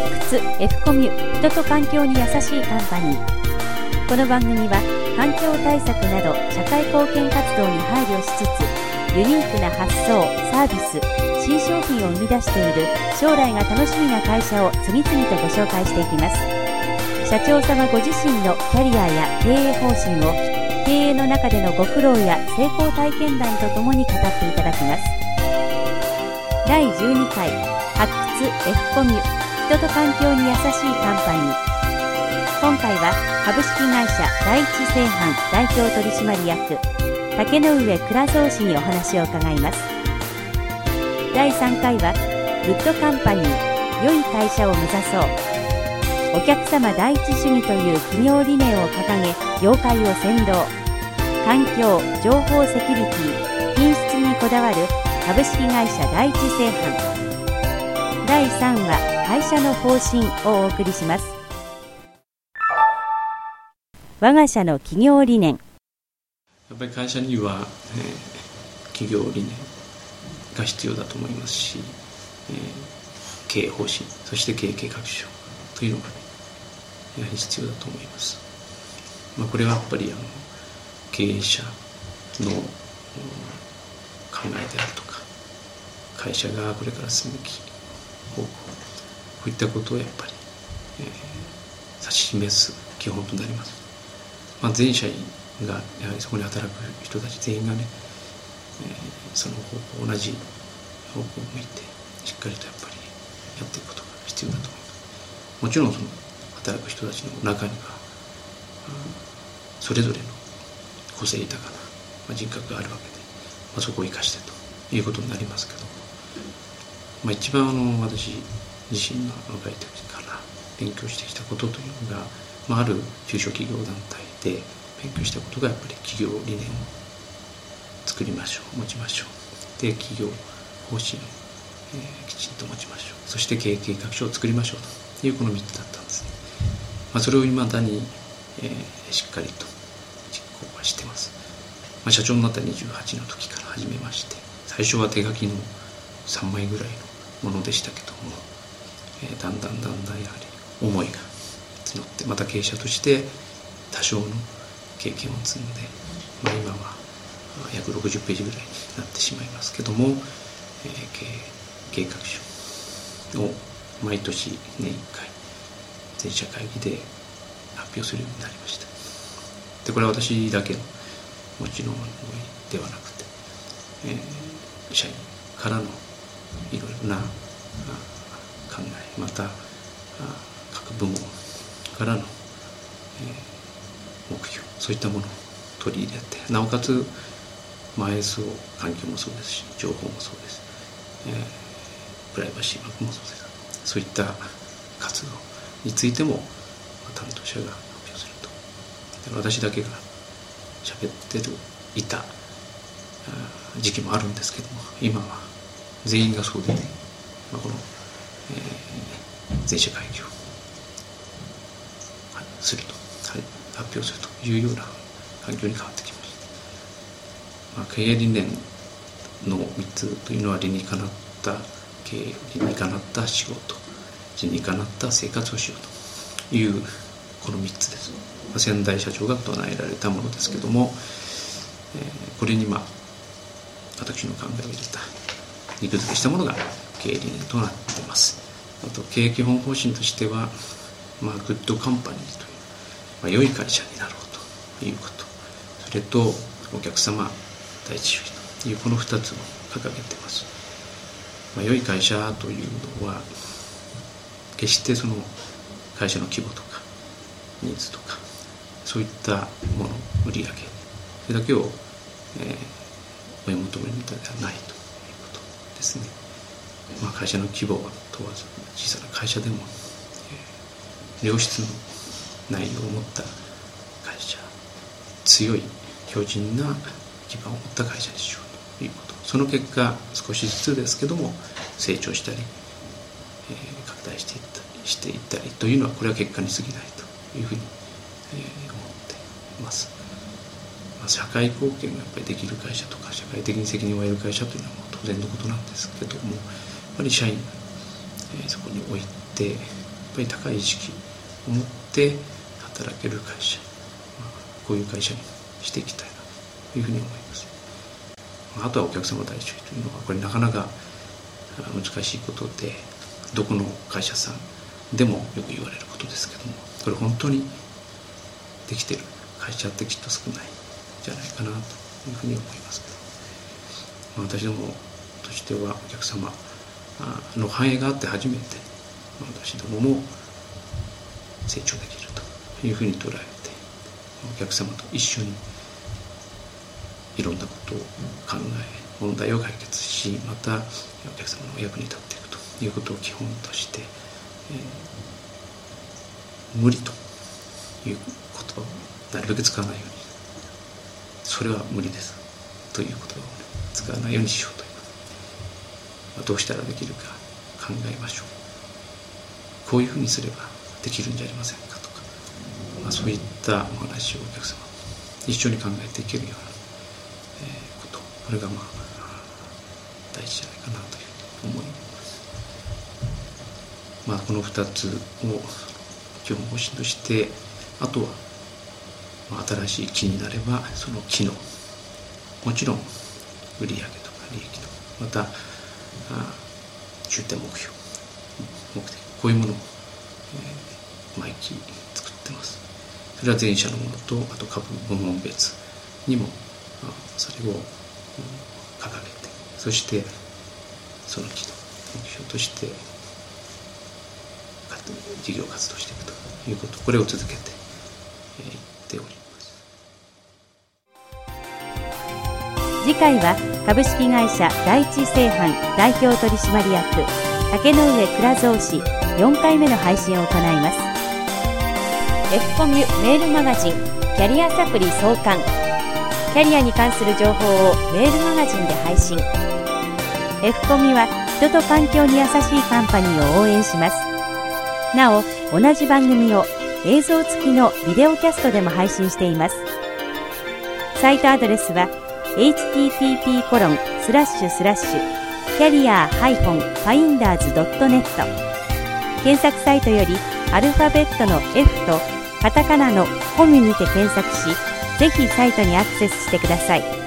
発掘、F コミュ、人と環境に優しいカンパニー。この番組は環境対策など社会貢献活動に配慮しつつ、ユニークな発想、サービス、新商品を生み出している将来が楽しみな会社を次々とご紹介していきます。社長様ご自身のキャリアや経営方針を、経営の中でのご苦労や成功体験談とともに語っていただきます。第12回発掘 F コミュ、人と環境に優しいカンパニー。今回は株式会社第一製版代表取締役、竹之上倉蔵氏にお話を伺います。第3回はグッドカンパニー、良い会社を目指そう、お客様第一主義という企業理念を掲げ業界を先導、環境・情報セキュリティ・品質にこだわる株式会社第一製版。第3話、会社の方針をお送りします。我が社の企業理念。やっぱり会社には、企業理念が必要だと思いますし、経営方針、そして経営計画書というのが、やはり必要だと思います。これはやっぱり経営者の考えであるとか、会社がこれから進むべき方向、こういったことをやっぱり、指し示す基本となります。全社員がやはりそこに働く人たち全員がね、その方向、同じ方向を向いてしっかりとやっぱりやっていくことが必要だと思います。もちろんその働く人たちの中には、それぞれの個性豊かな、人格があるわけで、そこを生かしてということになりますけど、一番私自身が若い時から勉強してきたことというのが、ある中小企業団体で勉強したことが、やっぱり企業理念を作りましょう、持ちましょう。で、企業方針を、きちんと持ちましょう。そして経営計画書を作りましょうというこの3つだったんですね。それを未だに、しっかりと実行はしてます。社長になった28の時から始めまして、最初は手書きの3枚ぐらいのものでしたけども、だんだんやはり思いが募って、また経営者として多少の経験を積んで、今は約60ページぐらいになってしまいますけども、経営計画書を毎年年1回全社会議で発表するようになりました。で、これは私だけのもちろんではなくて、社員からのいろいろな考え、また各部門からの目標、そういったものを取り入れて、なおかつ ISO、環境もそうですし、情報もそうです、プライバシーマークもそうです。そういった活動についても担当者が発表すると。私だけが喋っていた時期もあるんですけども、今は全員がそうで、この全社会議をすると、発表するというような環境に変わってきました。経営理念の3つというのは、理にかなった経営、理にかなった仕事、理にかなった生活をしようというこの3つです。先代社長が唱えられたものですけども、これに私の考えを入れた肉付けしたものが経営理念となっています。あと経営基本方針としては、グッドカンパニーという、良い会社になろうということ、それとお客様第一主義というこの2つを掲げています。良い会社というのは、決してその会社の規模とかニーズとか、そういったもの、売り上げ、それだけを、追い求めるのではないということですね。会社の規模は問わず、小さな会社でも良質の内容を持った会社、強い強靭な基盤を持った会社にしようということ。その結果、少しずつですけども成長したり、拡大していったりというのは、これは結果に過ぎないというふうに、思っています。社会貢献がやっぱりできる会社とか、社会的に責任を負える会社というのは当然のことなんですけども、やっぱり社員、そこにおいてぱり高い意識を持って働ける会社、こういう会社にしていきたいなというふうに思います。あとはお客様大事というのはこれなかなか難しいことで、どこの会社さんでもよく言われることですけども、これ本当にできてる会社ってきっと少ないんじゃないかなというふうに思いますけど、私どもとしてはお客様の反映があって初めて私どもも成長できるというふうに捉えて、お客様と一緒にいろんなことを考え、問題を解決し、またお客様のお役に立っていくということを基本として、無理ということをなるべく使わないように、それは無理ですという言葉を、ね、使わないようにしようという、まあ、どうしたらできるか考えましょう、こういうふうにすればできるんじゃありませんかとか、まあ、そういったお話をお客様一緒に考えていけるようなこと、これがまあ大事じゃないかなというふうに思います。まあこの2つを基本方針として、あとは新しい木になればその木の、もちろん売上とか利益とか、また重点目標、目的、こういうものを毎期作ってます。それは全社のものと、あと各部門別にもそれを掲げて、そしてその目標として事業活動していくということ、これを続けていっております。次回は株式会社第一製版代表取締役竹上倉蔵氏4回目の配信を行います。 F コミュメールマガジンキャリアサプリ創刊、キャリアに関する情報をメールマガジンで配信。 F コミは人と環境に優しいカンパニーを応援します。なお、同じ番組を映像付きのビデオキャストでも配信しています。サイトアドレスは http://carrier-finders.net、 検索サイトよりアルファベットの F とカタカナのコミュにて検索し、ぜひサイトにアクセスしてください。